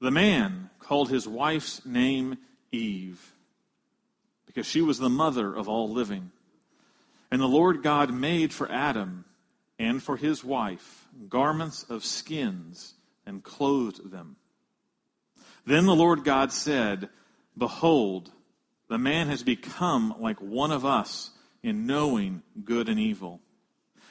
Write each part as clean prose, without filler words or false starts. The man called his wife's name Eve, because she was the mother of all living. And the Lord God made for Adam and for his wife garments of skins and clothed them. Then the Lord God said, "Behold, the man has become like one of us in knowing good and evil.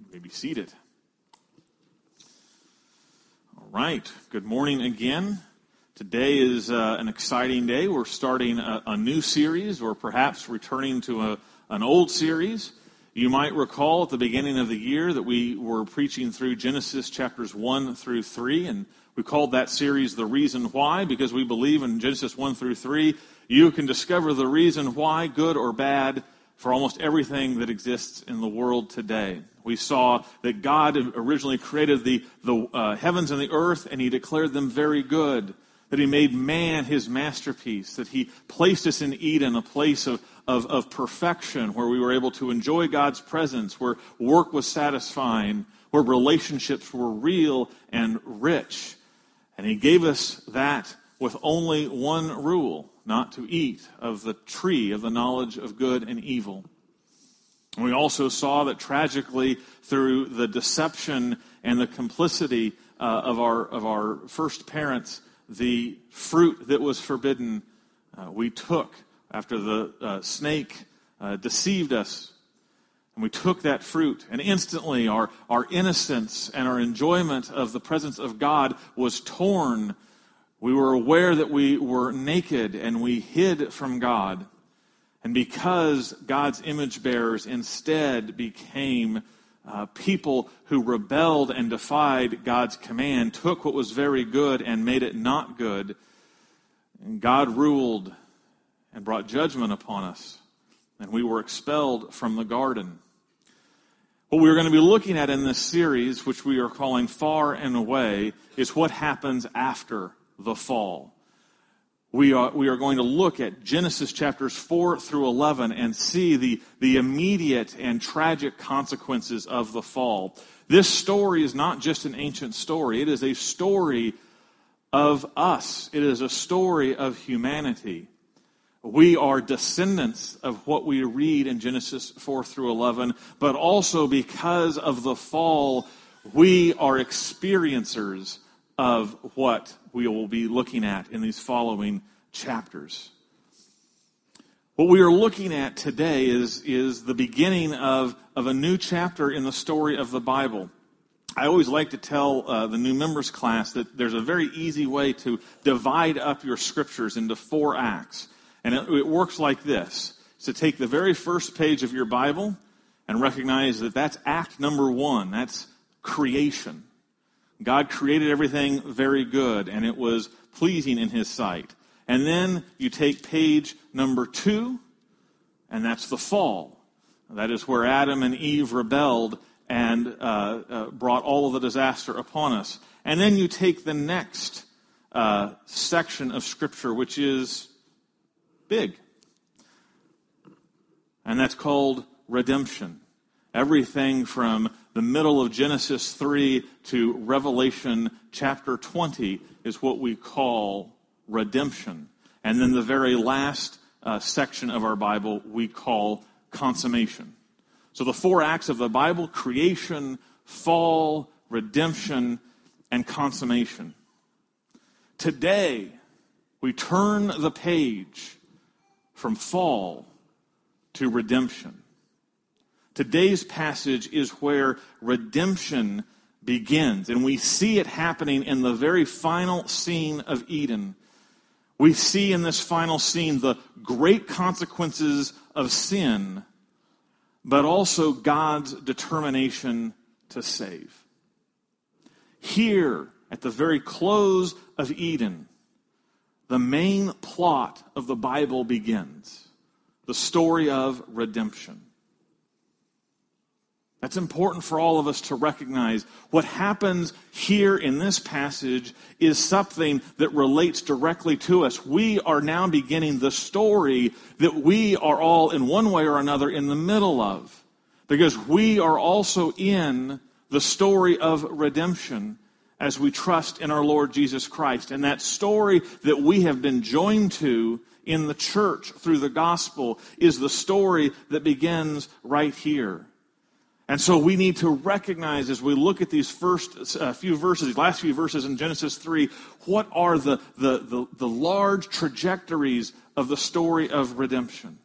You may be seated. All right. Good morning again. Today is an exciting day. We're starting a new series, or perhaps returning to an old series. You might recall at the beginning of the year that we were preaching through Genesis chapters 1 through 3, and we called that series The Reason Why, because we believe in Genesis 1 through 3, you can discover the reason why, good or bad, for almost everything that exists in the world today. We saw that God originally created the heavens and the earth, and he declared them very good, that he made man his masterpiece, that he placed us in Eden, a place of perfection, where we were able to enjoy God's presence, where work was satisfying, where relationships were real and rich. And he gave us that with only one rule: not to eat of the tree of the knowledge of good and evil. And we also saw that tragically, through the deception and the complicity of our first parents, the fruit that was forbidden we took after the snake deceived us. And we took that fruit, and instantly our innocence and our enjoyment of the presence of God was torn. We were aware that we were naked, and we hid from God. And because God's image bearers instead became people who rebelled and defied God's command, took what was very good and made it not good, and God ruled and brought judgment upon us, and we were expelled from the garden. What we're going to be looking at in this series, which we are calling Far and Away, is what happens after the fall. We are going to look at Genesis chapters 4 through 11 and see the immediate and tragic consequences of the fall. This story is not just an ancient story. It is a story of us. It is a story of humanity. We are descendants of what we read in Genesis 4 through 11, but also because of the fall, we are experiencers of what we will be looking at in these following chapters. What we are looking at today is the beginning of a new chapter in the story of the Bible. I always like to tell the new members class that there's a very easy way to divide up your scriptures into 4 acts. And it works like this. It's to take the very first page of your Bible and recognize that that's act number 1. That's creation. God created everything very good, and it was pleasing in his sight. And then you take page number 2, and that's the fall. That is where Adam and Eve rebelled and brought all of the disaster upon us. And then you take the next section of Scripture, which is big. And that's called redemption. Everything from the middle of Genesis 3 to Revelation chapter 20 is what we call redemption. And then the very last section of our Bible we call consummation. So the 4 acts of the Bible: creation, fall, redemption, and consummation. Today, we turn the page from fall to redemption. Today's passage is where redemption begins, and we see it happening in the very final scene of Eden. We see in this final scene the great consequences of sin, but also God's determination to save. Here at the very close of Eden, the main plot of the Bible begins, the story of redemption. That's important for all of us to recognize. What happens here in this passage is something that relates directly to us. We are now beginning the story that we are all, in one way or another, in the middle of, because we are also in the story of redemption as we trust in our Lord Jesus Christ. And that story that we have been joined to in the church through the gospel is the story that begins right here. And so we need to recognize, as we look at these last few verses in Genesis 3, what are the large trajectories of the story of redemption.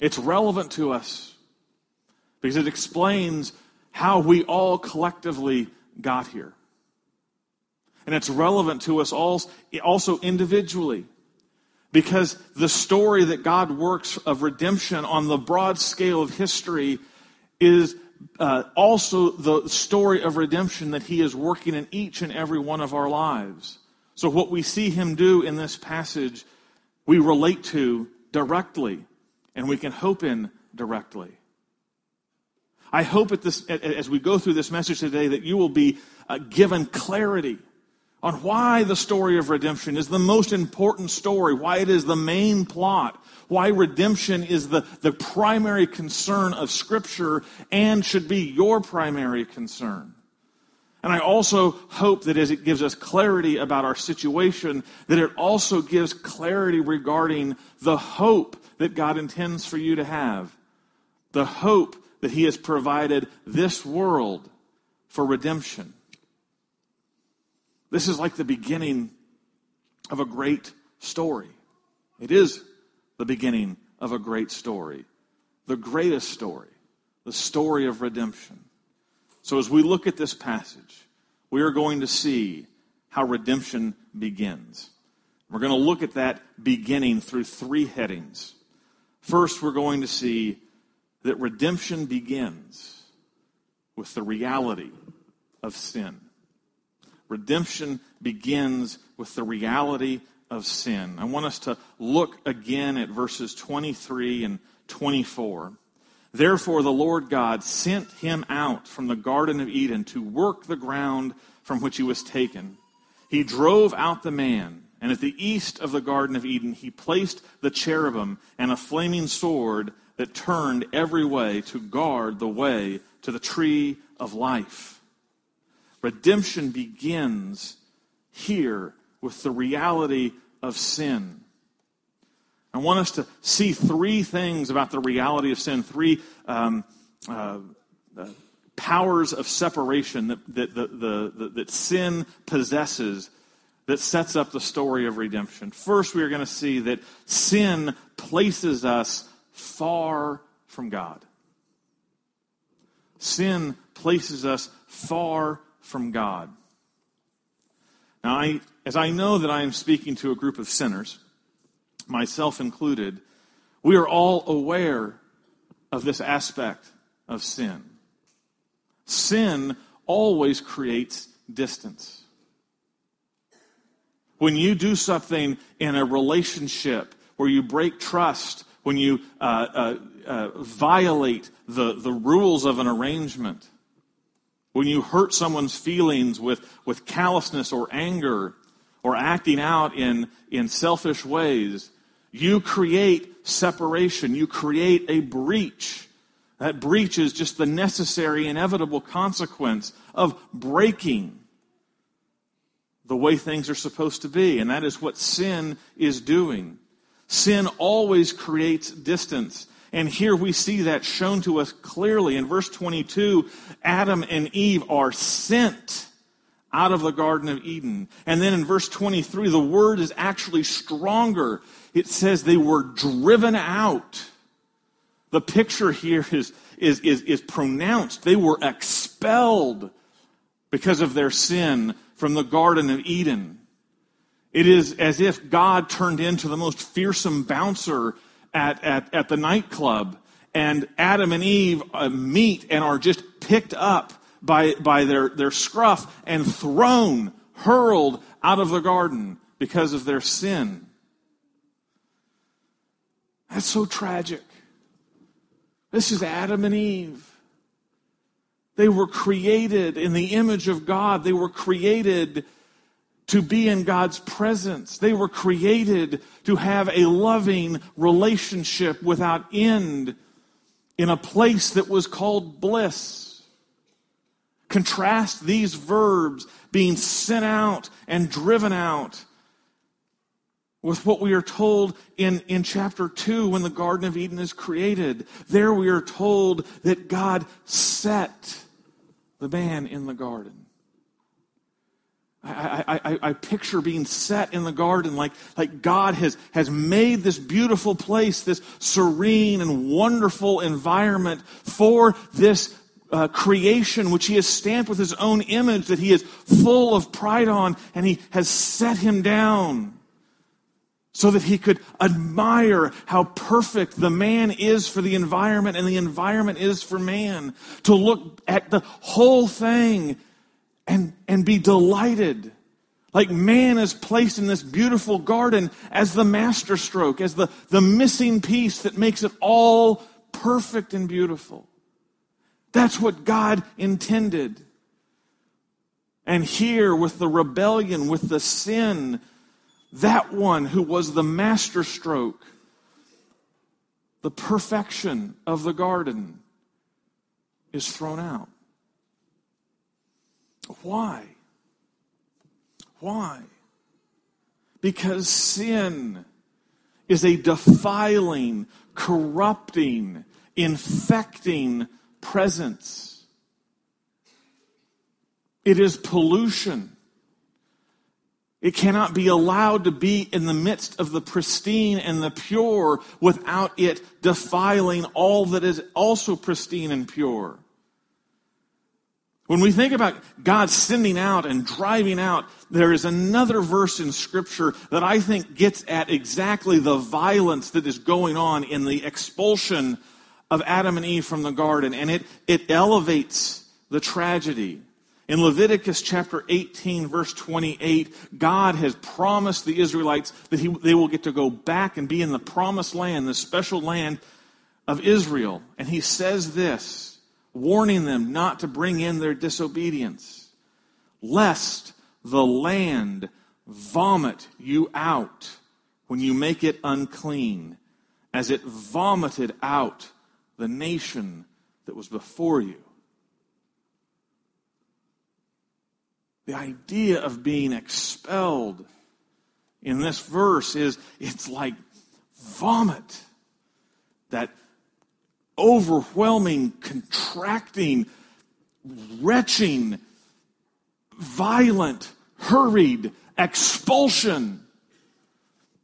It's relevant to us because it explains how we all collectively got here. And it's relevant to us also individually, because the story that God works of redemption on the broad scale of history is also the story of redemption that he is working in each and every one of our lives. So what we see him do in this passage, we relate to directly, and we can hope in directly. I hope as we go through this message today that you will be given clarity on why the story of redemption is the most important story, why it is the main plot, why redemption is the primary concern of Scripture and should be your primary concern. And I also hope that as it gives us clarity about our situation, that it also gives clarity regarding the hope that God intends for you to have, the hope that he has provided this world for redemption. This is like the beginning of a great story. It is the beginning of a great story, the greatest story, the story of redemption. So as we look at this passage, we are going to see how redemption begins. We're going to look at that beginning through three headings. First, we're going to see that redemption begins with the reality of sin. Redemption begins with the reality of sin. I want us to look again at verses 23 and 24. Therefore the Lord God sent him out from the Garden of Eden to work the ground from which he was taken. He drove out the man, and at the east of the Garden of Eden he placed the cherubim and a flaming sword that turned every way to guard the way to the tree of life. Redemption begins here with the reality of sin. I want us to see three things about the reality of sin, three powers of separation that sin possesses that sets up the story of redemption. First, we are going to see that sin places us far from God. Sin places us far from God. Now, as I know that I am speaking to a group of sinners, myself included, we are all aware of this aspect of sin. Sin always creates distance. When you do something in a relationship where you break trust, when you violate the rules of an arrangement, when you hurt someone's feelings with callousness or anger or acting out in selfish ways, you create separation. You create a breach. That breach is just the necessary, inevitable consequence of breaking the way things are supposed to be. And that is what sin is doing. Sin always creates distance. And here we see that shown to us clearly. In verse 22, Adam and Eve are sent out of the Garden of Eden. And then in verse 23, the word is actually stronger. It says they were driven out. The picture here is pronounced. They were expelled because of their sin from the Garden of Eden. It is as if God turned into the most fearsome bouncer at the nightclub, and Adam and Eve meet and are just picked up by their scruff and thrown, hurled out of the garden because of their sin. That's so tragic. This is Adam and Eve. They were created in the image of God. They were created to be in God's presence. They were created to have a loving relationship without end in a place that was called bliss. Contrast these verbs, being sent out and driven out, with what we are told in chapter 2 when the Garden of Eden is created. There we are told that God set the man in the garden. I picture being set in the garden like God has made this beautiful place, this serene and wonderful environment for this creation, which he has stamped with his own image that he is full of pride on, and he has set him down so that he could admire how perfect the man is for the environment and the environment is for man. To look at the whole thing and be delighted. Like man is placed in this beautiful garden as the masterstroke, as the missing piece that makes it all perfect and beautiful. That's what God intended. And here with the rebellion, with the sin, that one who was the masterstroke, the perfection of the garden, is thrown out. Why? Why? Because sin is a defiling, corrupting, infecting presence. It is pollution. It cannot be allowed to be in the midst of the pristine and the pure without it defiling all that is also pristine and pure. When we think about God sending out and driving out, there is another verse in Scripture that I think gets at exactly the violence that is going on in the expulsion of Adam and Eve from the garden, and it elevates the tragedy. In Leviticus chapter 18, verse 28, God has promised the Israelites that they will get to go back and be in the promised land, the special land of Israel. And he says this, warning them not to bring in their disobedience, lest the land vomit you out when you make it unclean, as it vomited out the nation that was before you. The idea of being expelled in this verse is it's like vomit. That overwhelming, contracting, retching, violent, hurried expulsion.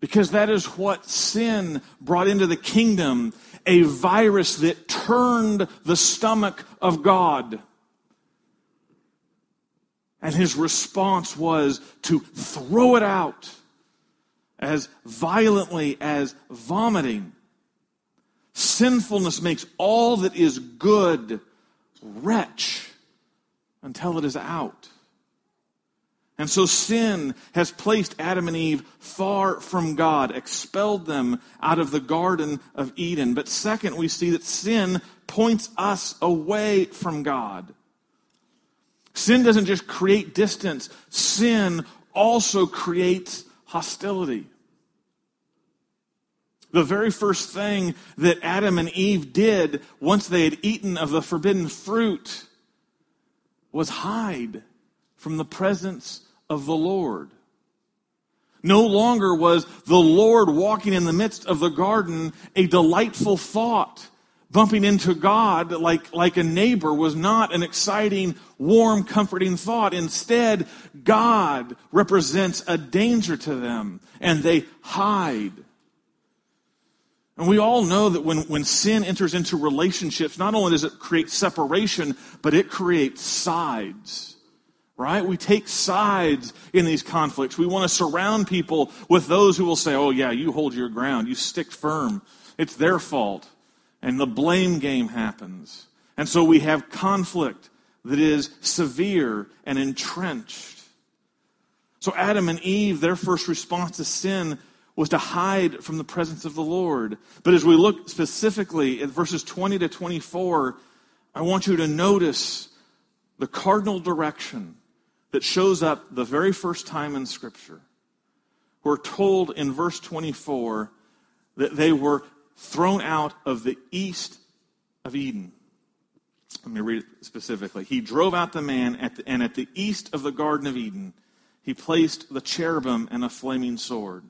Because that is what sin brought into the kingdom, a virus that turned the stomach of God. And his response was to throw it out as violently as vomiting. Sinfulness makes all that is good wretch until it is out. And so sin has placed Adam and Eve far from God, expelled them out of the Garden of Eden. But second, we see that sin points us away from God. Sin doesn't just create distance. Sin also creates hostility. The very first thing that Adam and Eve did once they had eaten of the forbidden fruit was hide from the presence of the Lord. No longer was the Lord walking in the midst of the garden a delightful thought. Bumping into God like a neighbor was not an exciting, warm, comforting thought. Instead, God represents a danger to them, and they hide. And we all know that when sin enters into relationships, not only does it create separation, but it creates sides. Right? We take sides in these conflicts. We want to surround people with those who will say, oh yeah, you hold your ground, you stick firm, it's their fault. And the blame game happens. And so we have conflict that is severe and entrenched. So Adam and Eve, their first response to sin was to hide from the presence of the Lord. But as we look specifically at verses 20 to 24, I want you to notice the cardinal direction that shows up the very first time in Scripture. We're told in verse 24 that they were thrown out of the east of Eden. Let me read it specifically. He drove out the man, and at the east of the Garden of Eden, he placed the cherubim and a flaming sword.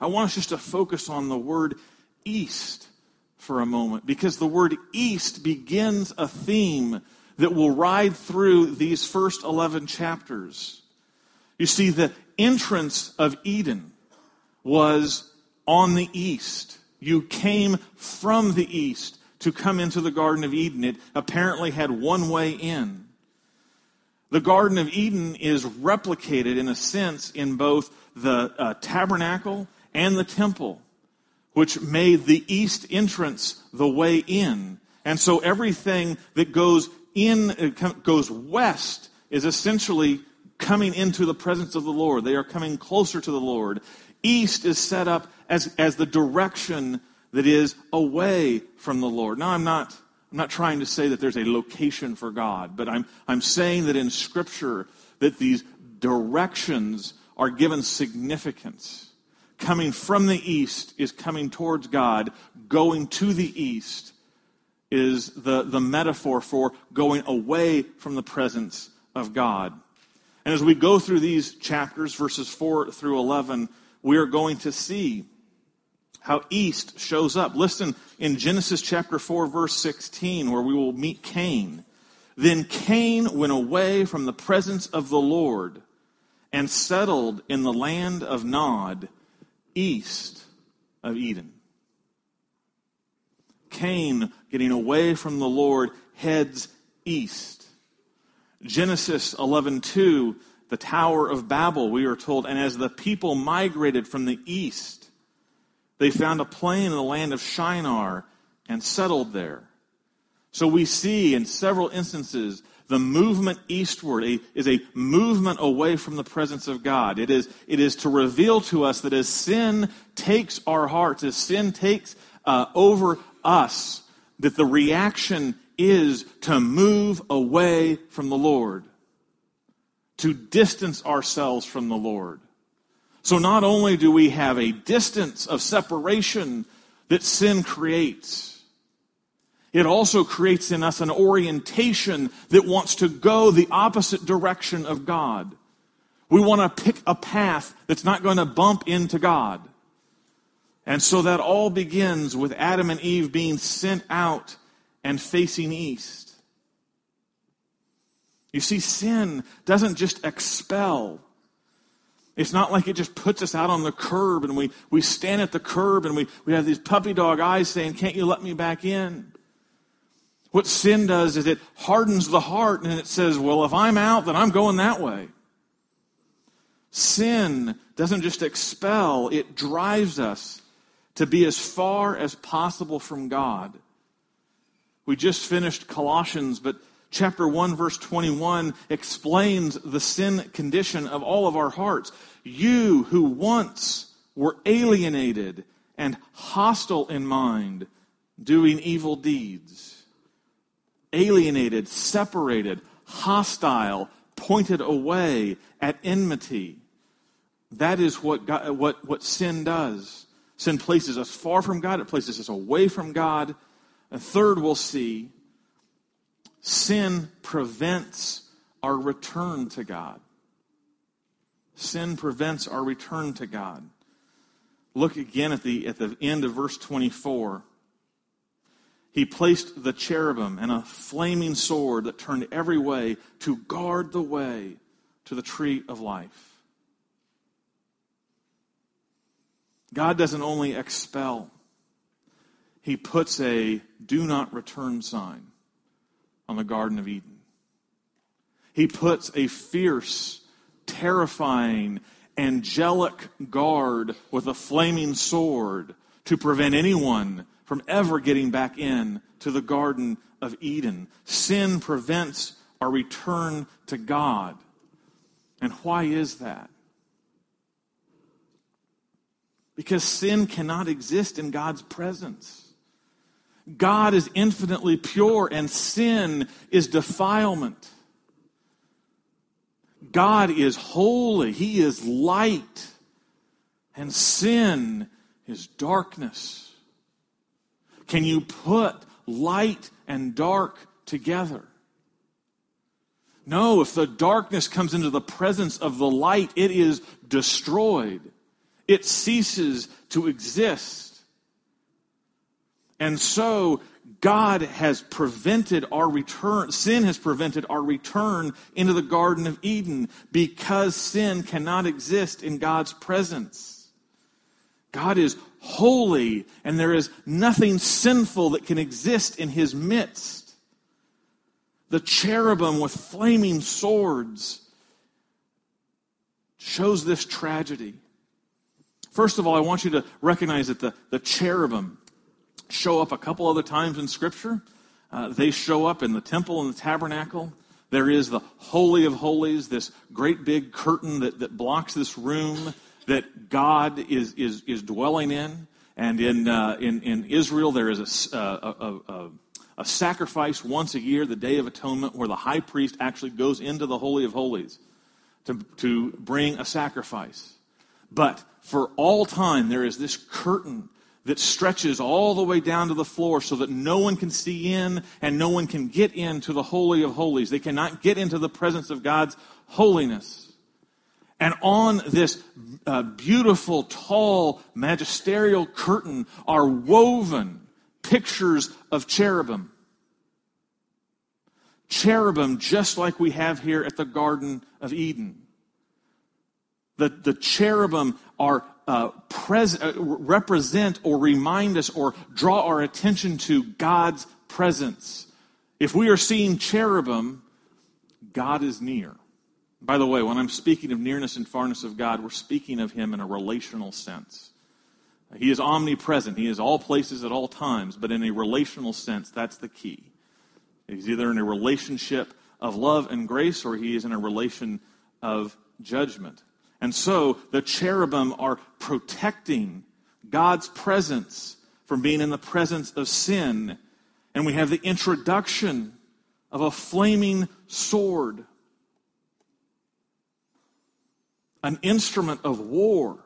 I want us just to focus on the word east for a moment, because the word east begins a theme that will ride through these first 11 chapters. You see, the entrance of Eden was on the east. You came from the east to come into the Garden of Eden. It apparently had one way in. The Garden of Eden is replicated, in a sense, in both the tabernacle and the temple, which made the east entrance the way in. And so everything that goes west is essentially coming into the presence of the Lord. They are coming closer to the Lord. East is set up as the direction that is away from the Lord. Now, I'm not trying to say that there's a location for God, but I'm saying that in Scripture that these directions are given significance. Coming from the east is coming towards God. Going to the east is the metaphor for going away from the presence of God. And as we go through these chapters, verses 4 through 11, we are going to see how east shows up. Listen, in Genesis chapter 4, verse 16, where we will meet Cain. Then Cain went away from the presence of the Lord and settled in the land of Nod, east of Eden. Cain, getting away from the Lord, heads east. Genesis 11:2, the Tower of Babel, we are told, and as the people migrated from the east, they found a plain in the land of Shinar and settled there. So we see in several instances the movement eastward is a movement away from the presence of God. It is to reveal to us that as sin takes our hearts, as sin takes over us, that the reaction is to move away from the Lord, to distance ourselves from the Lord. So not only do we have a distance of separation that sin creates, it also creates in us an orientation that wants to go the opposite direction of God. We want to pick a path that's not going to bump into God. And so that all begins with Adam and Eve being sent out and facing east. You see, sin doesn't just expel. It's not like it just puts us out on the curb and we stand at the curb and we have these puppy dog eyes saying, "Can't you let me back in?" What sin does is it hardens the heart and it says, "Well, if I'm out, then I'm going that way." Sin doesn't just expel, it drives us to be as far as possible from God. We just finished Colossians, but Chapter 1, verse 21 explains the sin condition of all of our hearts. You who once were alienated and hostile in mind, doing evil deeds. Alienated, separated, hostile, pointed away, at enmity. That is what sin does. Sin places us far from God. It places us away from God. And third, we'll see, sin prevents our return to God. Sin prevents our return to God. Look again at the end of verse 24. He placed the cherubim and a flaming sword that turned every way to guard the way to the tree of life. God doesn't only expel. He puts a do not return sign on the Garden of Eden. He puts a fierce, terrifying, angelic guard with a flaming sword to prevent anyone from ever getting back in to the Garden of Eden. Sin prevents our return to God. And why is that? Because sin cannot exist in God's presence. God is infinitely pure, and sin is defilement. God is holy. He is light. And sin is darkness. Can you put light and dark together? No, if the darkness comes into the presence of the light, it is destroyed. It ceases to exist. And so, God has prevented our return. Sin has prevented our return into the Garden of Eden because sin cannot exist in God's presence. God is holy, and there is nothing sinful that can exist in his midst. The cherubim with flaming swords shows this tragedy. First of all, I want you to recognize that the cherubim show up a couple other times in Scripture. They show up in the temple and the tabernacle. There is the Holy of Holies, this great big curtain that blocks this room that God is dwelling in. And in Israel, there is a sacrifice once a year, the Day of Atonement, where the high priest actually goes into the Holy of Holies to bring a sacrifice. But for all time, there is this curtain that stretches all the way down to the floor so that no one can see in and no one can get into the Holy of Holies. They cannot get into the presence of God's holiness. And on this beautiful, tall, magisterial curtain are woven pictures of cherubim. Cherubim just like we have here at the Garden of Eden. The cherubim are represent or remind us or draw our attention to God's presence. If we are seeing cherubim, God is near. By the way, when I'm speaking of nearness and farness of God, we're speaking of him in a relational sense. He is omnipresent. He is all places at all times, but in a relational sense, that's the key. He's either in a relationship of love and grace, or he is in a relation of judgment. And so the cherubim are protecting God's presence from being in the presence of sin. And we have the introduction of a flaming sword, an instrument of war,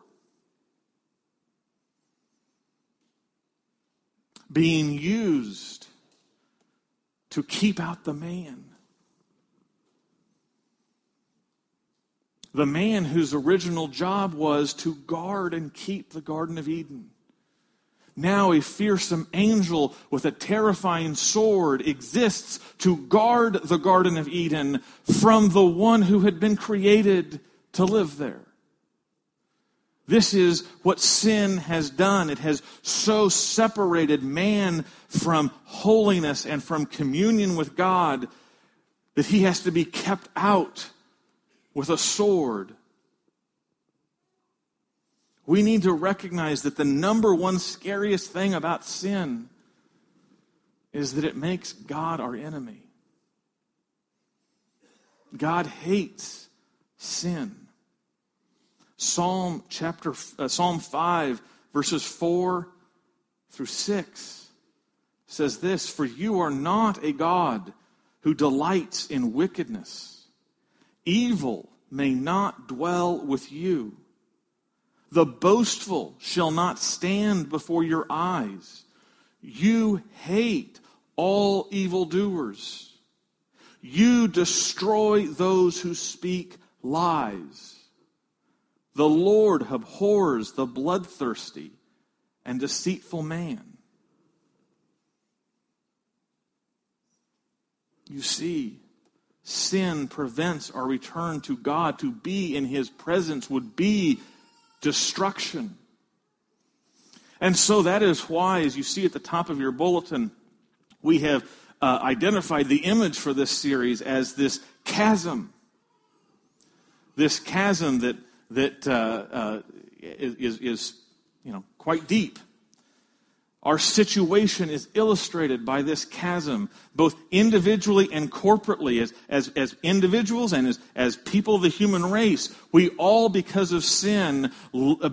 being used to keep out the man. The man whose original job was to guard and keep the Garden of Eden. Now a fearsome angel with a terrifying sword exists to guard the Garden of Eden from the one who had been created to live there. This is what sin has done. It has so separated man from holiness and from communion with God that he has to be kept out with a sword. We need to recognize that the number one scariest thing about sin is that it makes God our enemy. God hates sin. Psalm 5, verses 4 through 6 says this, "For you are not a God who delights in wickedness. Evil may not dwell with you. The boastful shall not stand before your eyes. You hate all evildoers. You destroy those who speak lies. The Lord abhors the bloodthirsty and deceitful man." You see, sin prevents our return to God. To be in his presence would be destruction. And so that is why, as you see at the top of your bulletin, we have identified the image for this series as this chasm. This chasm that is quite deep. Our situation is illustrated by this chasm, both individually and corporately, as individuals and as people of the human race. We all, because of sin,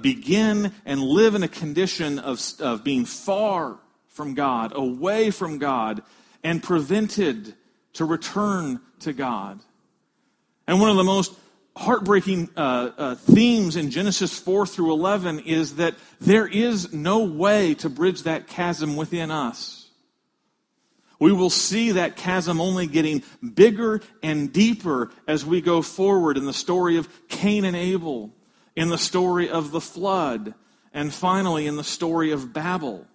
begin and live in a condition of being far from God, away from God, and prevented to return to God. And one of the most heartbreaking themes in Genesis 4 through 11 is that there is no way to bridge that chasm within us. We will see that chasm only getting bigger and deeper as we go forward in the story of Cain and Abel, in the story of the flood, and finally in the story of Babel.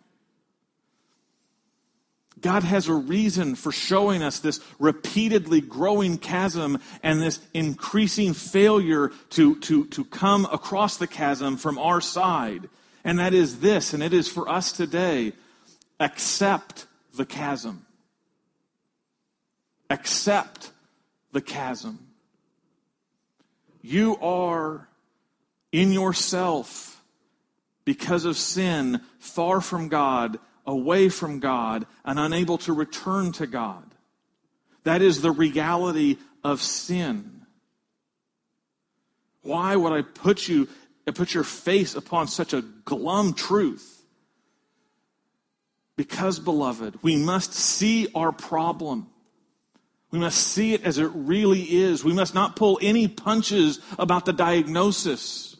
God has a reason for showing us this repeatedly growing chasm and this increasing failure to come across the chasm from our side. And that is this, and it is for us today, accept the chasm. Accept the chasm. You are in yourself, because of sin, far from God, away from God, and unable to return to God. That is the reality of sin. Why would I put your face upon such a glum truth? Because, beloved, we must see our problem. We must see it as it really is. We must not pull any punches about the diagnosis.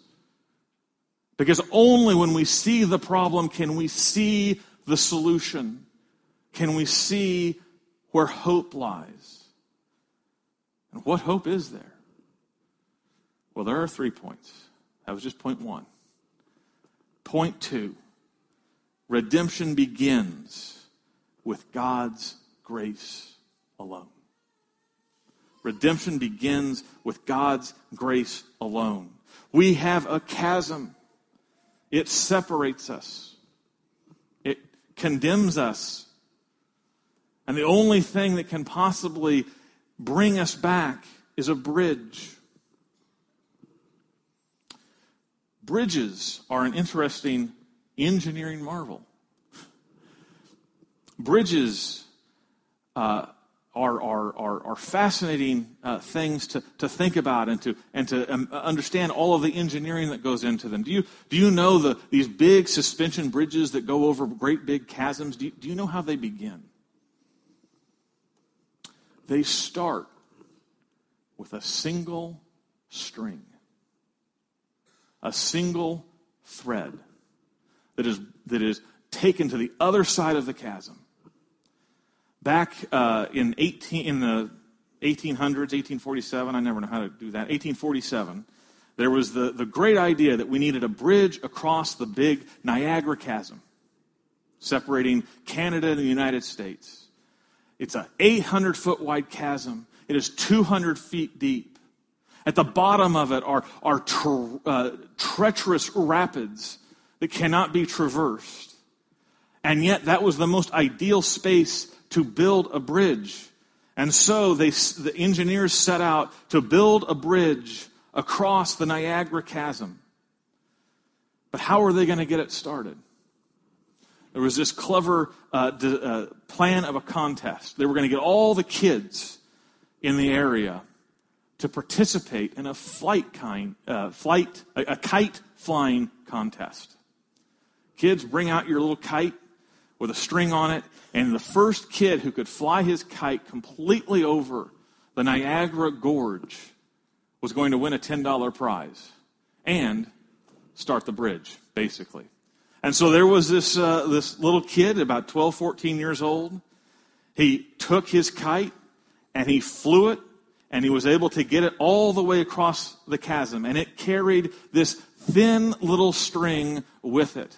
Because only when we see the problem can we see the solution. Can we see where hope lies? And what hope is there? Well, there are 3 points. That was just point 1. Point 2, redemption begins with God's grace alone. Redemption begins with God's grace alone. We have a chasm. It separates us. Condemns us. And the only thing that can possibly bring us back is a bridge. Bridges are an interesting engineering marvel. Bridges are fascinating things to think about and to understand all of the engineering that goes into them. Do you know these big suspension bridges that go over great big chasms? Do you know how they begin? They start with a single string, a single thread that is taken to the other side of the chasm. Back in the 1800s, 1847, I never know how to do that, 1847, there was the great idea that we needed a bridge across the big Niagara Chasm, separating Canada and the United States. It's an 800-foot wide chasm. It is 200 feet deep. At the bottom of it are treacherous rapids that cannot be traversed. And yet that was the most ideal space to build a bridge. And so the engineers set out to build a bridge across the Niagara Chasm. But how are they going to get it started? There was this clever plan of a contest. They were going to get all the kids in the area to participate in a kite flying contest. Kids, bring out your little kite with a string on it, and the first kid who could fly his kite completely over the Niagara Gorge was going to win a $10 prize and start the bridge, basically. And so there was this little kid, about 12, 14 years old. He took his kite, and he flew it, and he was able to get it all the way across the chasm, and it carried this thin little string with it.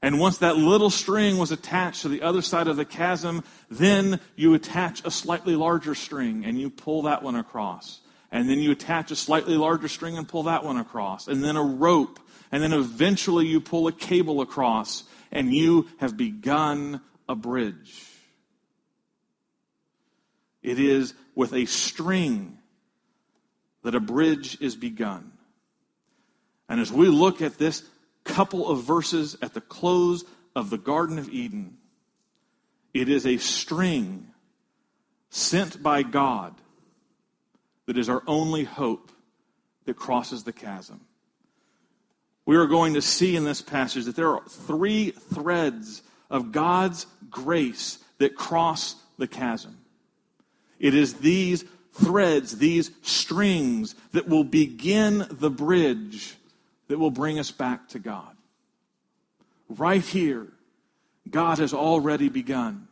And once that little string was attached to the other side of the chasm, then you attach a slightly larger string and you pull that one across. And then you attach a slightly larger string and pull that one across. And then a rope. And then eventually you pull a cable across. And you have begun a bridge. It is with a string that a bridge is begun. And as we look at this couple of verses at the close of the Garden of Eden. It is a string sent by God that is our only hope that crosses the chasm. We are going to see in this passage that there are three threads of God's grace that cross the chasm. It is these threads, these strings that will begin the bridge that will bring us back to God. Right here, God has already begun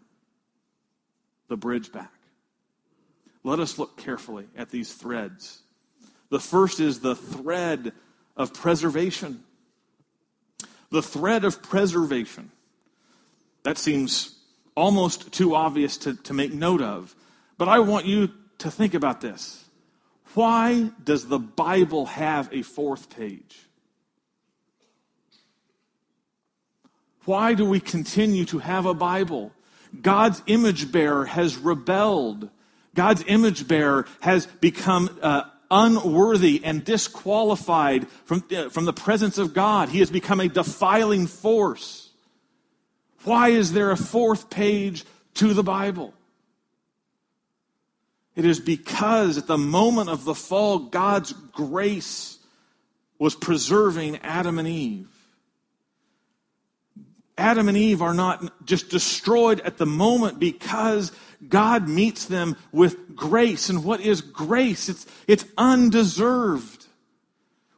the bridge back. Let us look carefully at these threads. The first is the thread of preservation. The thread of preservation. That seems almost too obvious to make note of. But I want you to think about this. Why does the Bible have a fourth page? Why do we continue to have a Bible? God's image bearer has rebelled. God's image bearer has become unworthy and disqualified from the presence of God. He has become a defiling force. Why is there a fourth page to the Bible? It is because at the moment of the fall, God's grace was preserving Adam and Eve. Adam and Eve are not just destroyed at the moment because God meets them with grace. And what is grace? It's undeserved.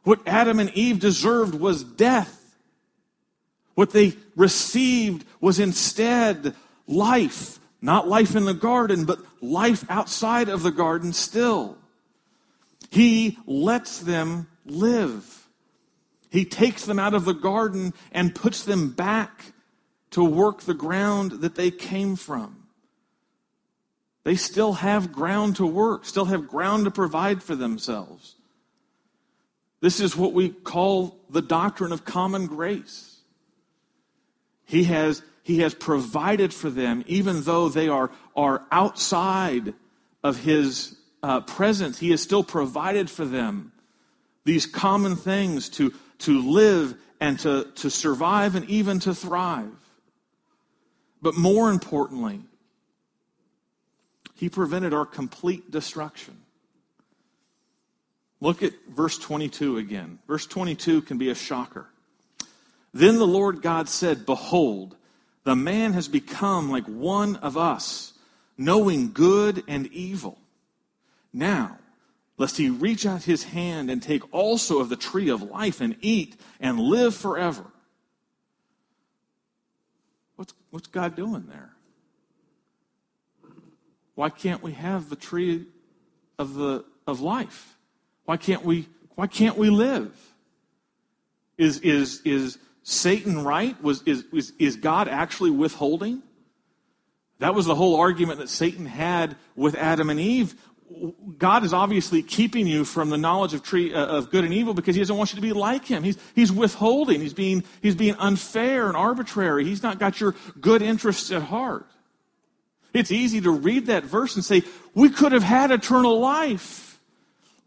What Adam and Eve deserved was death. What they received was instead life. Not life in the garden, but life outside of the garden still. He lets them live. He takes them out of the garden and puts them back to work the ground that they came from. They still have ground to work, still have ground to provide for themselves. This is what we call the doctrine of common grace. He has provided for them, even though they are outside of his presence. He has still provided for them these common things to live and to survive and even to thrive. But more importantly, he prevented our complete destruction. Look at verse 22 again. Verse 22 can be a shocker. Then the Lord God said, "Behold, the man has become like one of us, knowing good and evil. Now, lest he reach out his hand and take also of the tree of life and eat and live forever." What's God doing there? Why can't we have the tree of life? Why can't we live? Is Satan right? Is God actually withholding? That was the whole argument that Satan had with Adam and Eve. God is obviously keeping you from the knowledge of good and evil because he doesn't want you to be like him. He's withholding. He's being unfair and arbitrary. He's not got your good interests at heart. It's easy to read that verse and say, we could have had eternal life.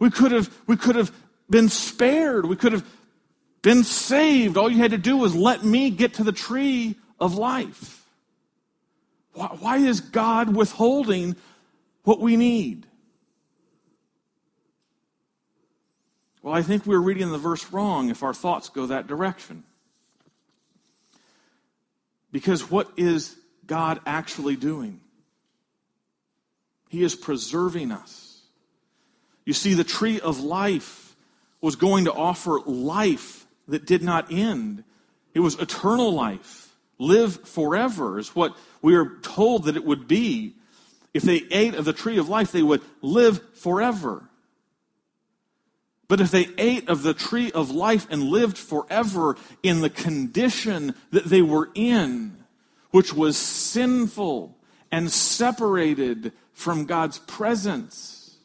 We could have been spared. We could have been saved. All you had to do was let me get to the tree of life. Why is God withholding what we need? Well, I think we're reading the verse wrong if our thoughts go that direction. Because what is God actually doing? He is preserving us. You see, the tree of life was going to offer life that did not end. It was eternal life. Live forever is what we are told that it would be. If they ate of the tree of life, they would live forever. But if they ate of the tree of life and lived forever in the condition that they were in, which was sinful and separated from God's presence,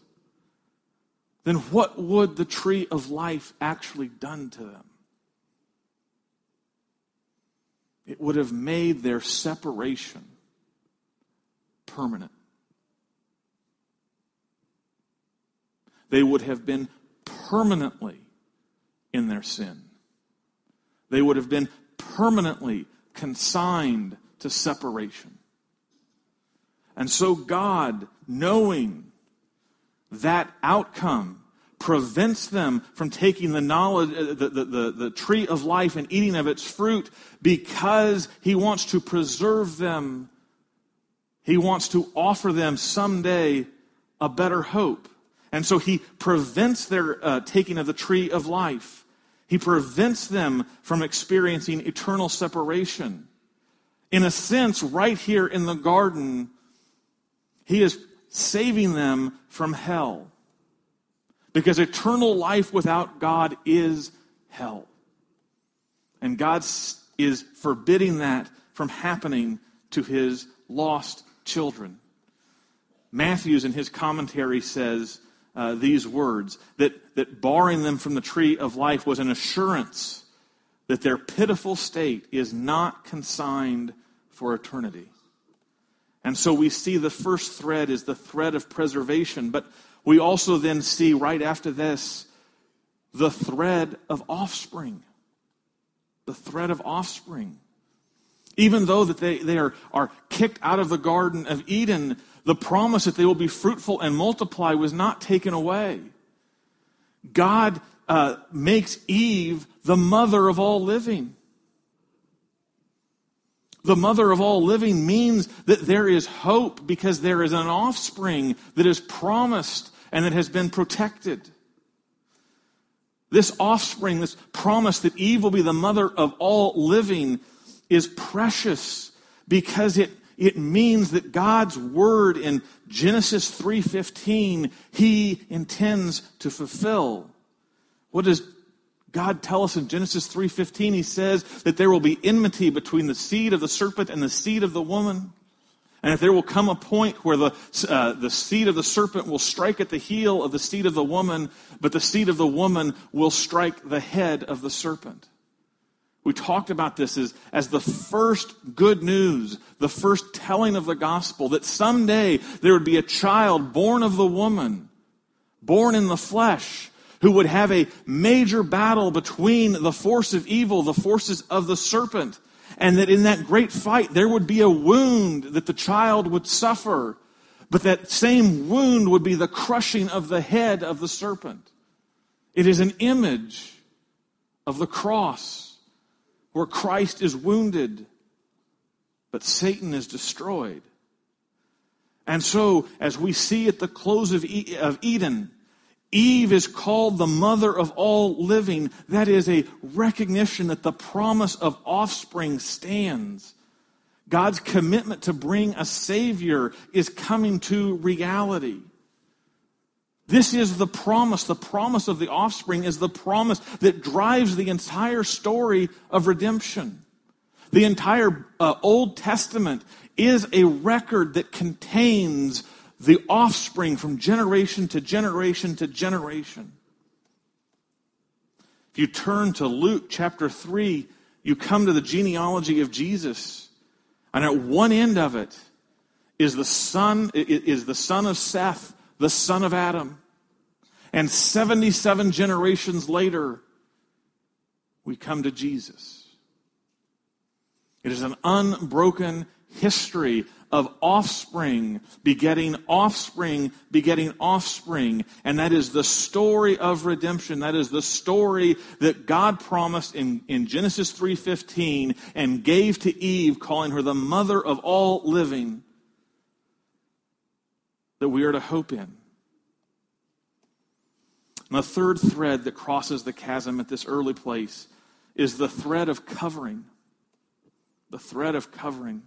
then what would the tree of life actually done to them? It would have made their separation permanent. They would have been permanently in their sin. They would have been permanently consigned to separation. And so God, knowing that outcome, prevents them from taking the knowledge, the tree of life and eating of its fruit, because he wants to preserve them. He wants to offer them someday a better hope. And so he prevents their taking of the tree of life. He prevents them from experiencing eternal separation. In a sense, right here in the garden, he is saving them from hell. Because eternal life without God is hell. And God is forbidding that from happening to his lost children. Matthews in his commentary says these words, that barring them from the tree of life was an assurance that their pitiful state is not consigned for eternity. And so we see the first thread is the thread of preservation, but we also then see right after this the thread of offspring. The thread of offspring. Even though that they are kicked out of the Garden of Eden, the promise that they will be fruitful and multiply was not taken away. God makes Eve the mother of all living. The mother of all living means that there is hope because there is an offspring that is promised and that has been protected. This offspring, this promise that Eve will be the mother of all living, is precious because it means that God's word in Genesis 3:15, he intends to fulfill. What does God tell us in Genesis 3:15? He says that there will be enmity between the seed of the serpent and the seed of the woman. And that there will come a point where the seed of the serpent will strike at the heel of the seed of the woman, but the seed of the woman will strike the head of the serpent. We talked about this as the first good news, the first telling of the gospel, that someday there would be a child born of the woman, born in the flesh, who would have a major battle between the force of evil, the forces of the serpent, and that in that great fight there would be a wound that the child would suffer, but that same wound would be the crushing of the head of the serpent. It is an image of the cross where Christ is wounded, but Satan is destroyed. And so, as we see at the close of Eden, Eve is called the mother of all living. That is a recognition that the promise of offspring stands. God's commitment to bring a Savior is coming to reality. This is the promise. The promise of the offspring is the promise that drives the entire story of redemption. The entire Old Testament is a record that contains the offspring from generation to generation to generation. If you turn to Luke chapter 3, you come to the genealogy of Jesus. And at one end of it is the son of Seth, the son of Adam. And 77 generations later, we come to Jesus. It is an unbroken history of offspring begetting offspring begetting offspring. And that is the story of redemption. That is the story that God promised in Genesis 3:15 and gave to Eve, calling her the mother of all living, that we are to hope in. And the third thread that crosses the chasm at this early place is the thread of covering. The thread of covering.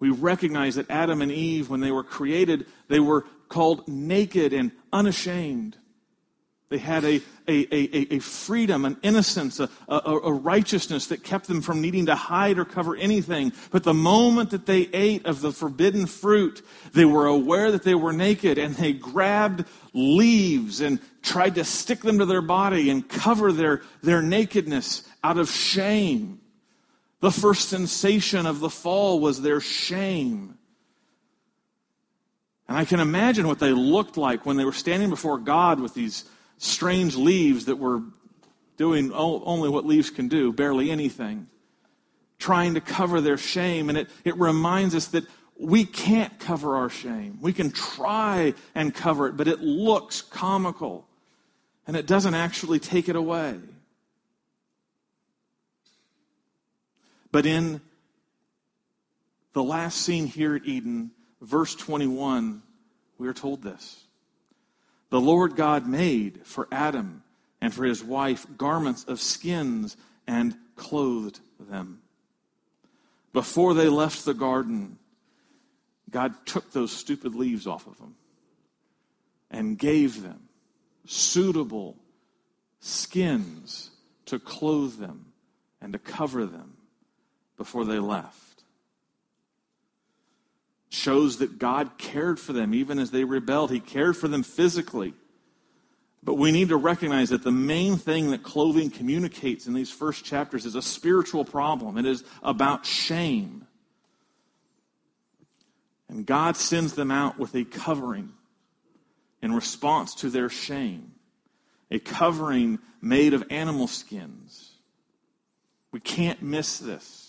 We recognize that Adam and Eve, when they were created, they were called naked and unashamed. They had a freedom, an innocence, a righteousness that kept them from needing to hide or cover anything. But the moment that they ate of the forbidden fruit, they were aware that they were naked, and they grabbed leaves and tried to stick them to their body and cover their nakedness out of shame. The first sensation of the fall was their shame. And I can imagine what they looked like when they were standing before God with these strange leaves that were doing only what leaves can do, barely anything. trying to cover their shame. And it reminds us that we can't cover our shame. We can try and cover it, but it looks comical, and it doesn't actually take it away. But in the last scene here at Eden, verse 21, we are told this. The Lord God made for Adam and for his wife garments of skins and clothed them. Before they left the garden, God took those stupid leaves off of them and gave them suitable skins to clothe them and to cover them before they left. Shows that God cared for them even as they rebelled. He cared for them physically. But we need to recognize that the main thing that clothing communicates in these first chapters is a spiritual problem. It is about shame. And God sends them out with a covering in response to their shame. A covering made of animal skins. We can't miss this.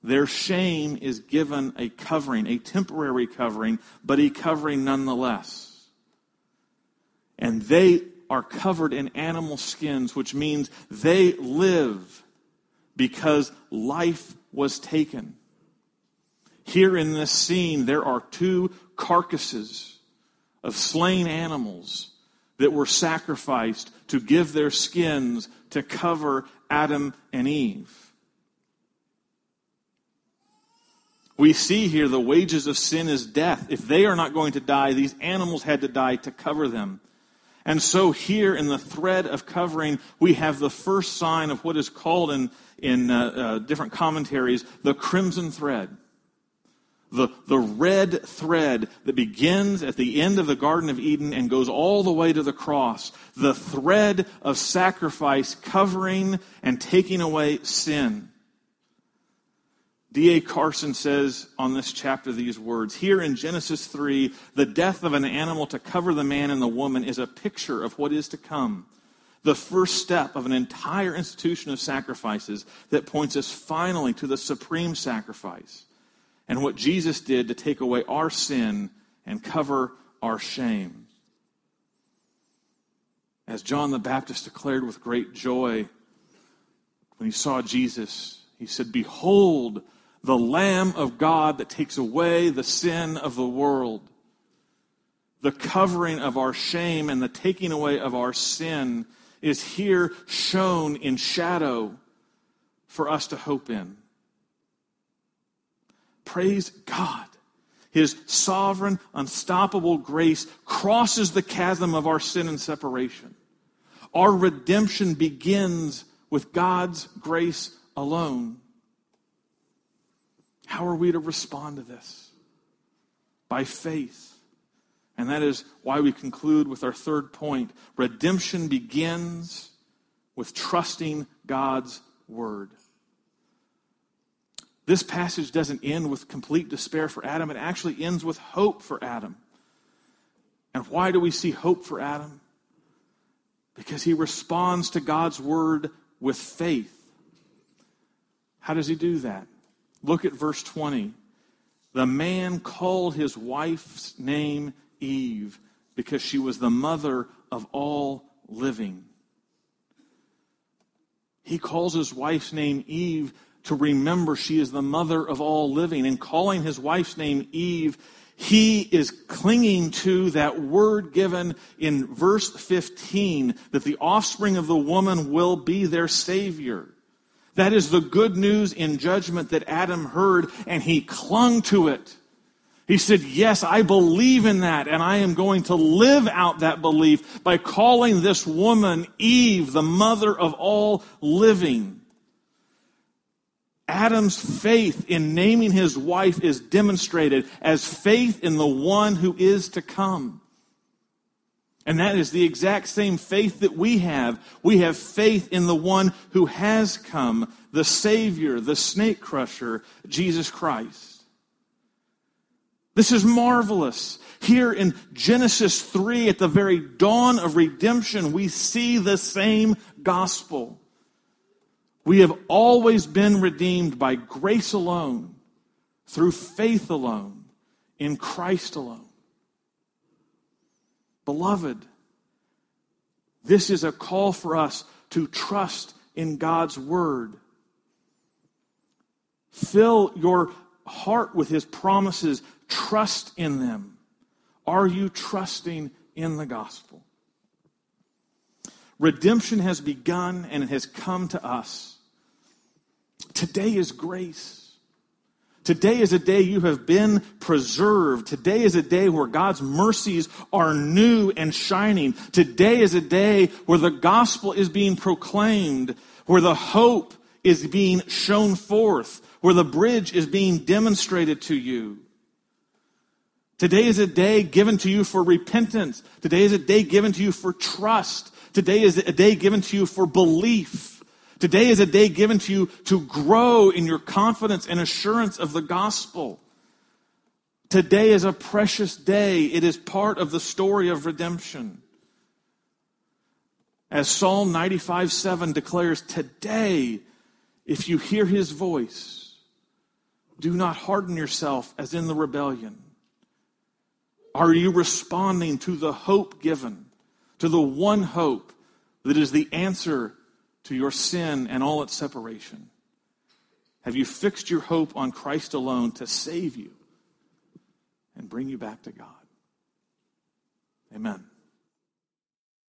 Their shame is given a covering, a temporary covering, but a covering nonetheless. And they are covered in animal skins, which means they live because life was taken. Here in this scene, there are two carcasses of slain animals that were sacrificed to give their skins to cover Adam and Eve. We see here the wages of sin is death. If they are not going to die, these animals had to die to cover them. And so here in the thread of covering, we have the first sign of what is called in different commentaries, the crimson thread. The red thread that begins at the end of the Garden of Eden and goes all the way to the cross. The thread of sacrifice covering and taking away sin. D.A. Carson says on this chapter these words, here in Genesis 3, the death of an animal to cover the man and the woman is a picture of what is to come, the first step of an entire institution of sacrifices that points us finally to the supreme sacrifice and what Jesus did to take away our sin and cover our shame. As John the Baptist declared with great joy when he saw Jesus, he said, "Behold, the Lamb of God that takes away the sin of the world." The covering of our shame and the taking away of our sin is here shown in shadow for us to hope in. Praise God. His sovereign, unstoppable grace crosses the chasm of our sin and separation. Our redemption begins with God's grace alone. How are we to respond to this? By faith. And that is why we conclude with our third point. Redemption begins with trusting God's word. This passage doesn't end with complete despair for Adam. It actually ends with hope for Adam. And why do we see hope for Adam? Because he responds to God's word with faith. How does he do that? Look at verse 20. The man called his wife's name Eve because she was the mother of all living. He calls his wife's name Eve to remember she is the mother of all living. And calling his wife's name Eve, he is clinging to that word given in verse 15 that the offspring of the woman will be their Savior. That is the good news in judgment that Adam heard, and he clung to it. He said, yes, I believe in that, and I am going to live out that belief by calling this woman Eve, the mother of all living. Adam's faith in naming his wife is demonstrated as faith in the one who is to come. And that is the exact same faith that we have. We have faith in the one who has come, the Savior, the snake crusher, Jesus Christ. This is marvelous. Here in Genesis 3, at the very dawn of redemption, we see the same gospel. We have always been redeemed by grace alone, through faith alone, in Christ alone. Beloved, this is a call for us to trust in God's word. Fill your heart with his promises. Trust in them. Are you trusting in the gospel? Redemption has begun and it has come to us. Today is grace. Today is a day you have been preserved. Today is a day where God's mercies are new and shining. Today is a day where the gospel is being proclaimed, where the hope is being shown forth, where the bridge is being demonstrated to you. Today is a day given to you for repentance. Today is a day given to you for trust. Today is a day given to you for belief. Today is a day given to you to grow in your confidence and assurance of the gospel. Today is a precious day. It is part of the story of redemption. As Psalm 95:7 declares, today, if you hear his voice, do not harden yourself as in the rebellion. Are you responding to the hope given, to the one hope that is the answer to your sin and all its separation? Have you fixed your hope on Christ alone to save you and bring you back to God? Amen.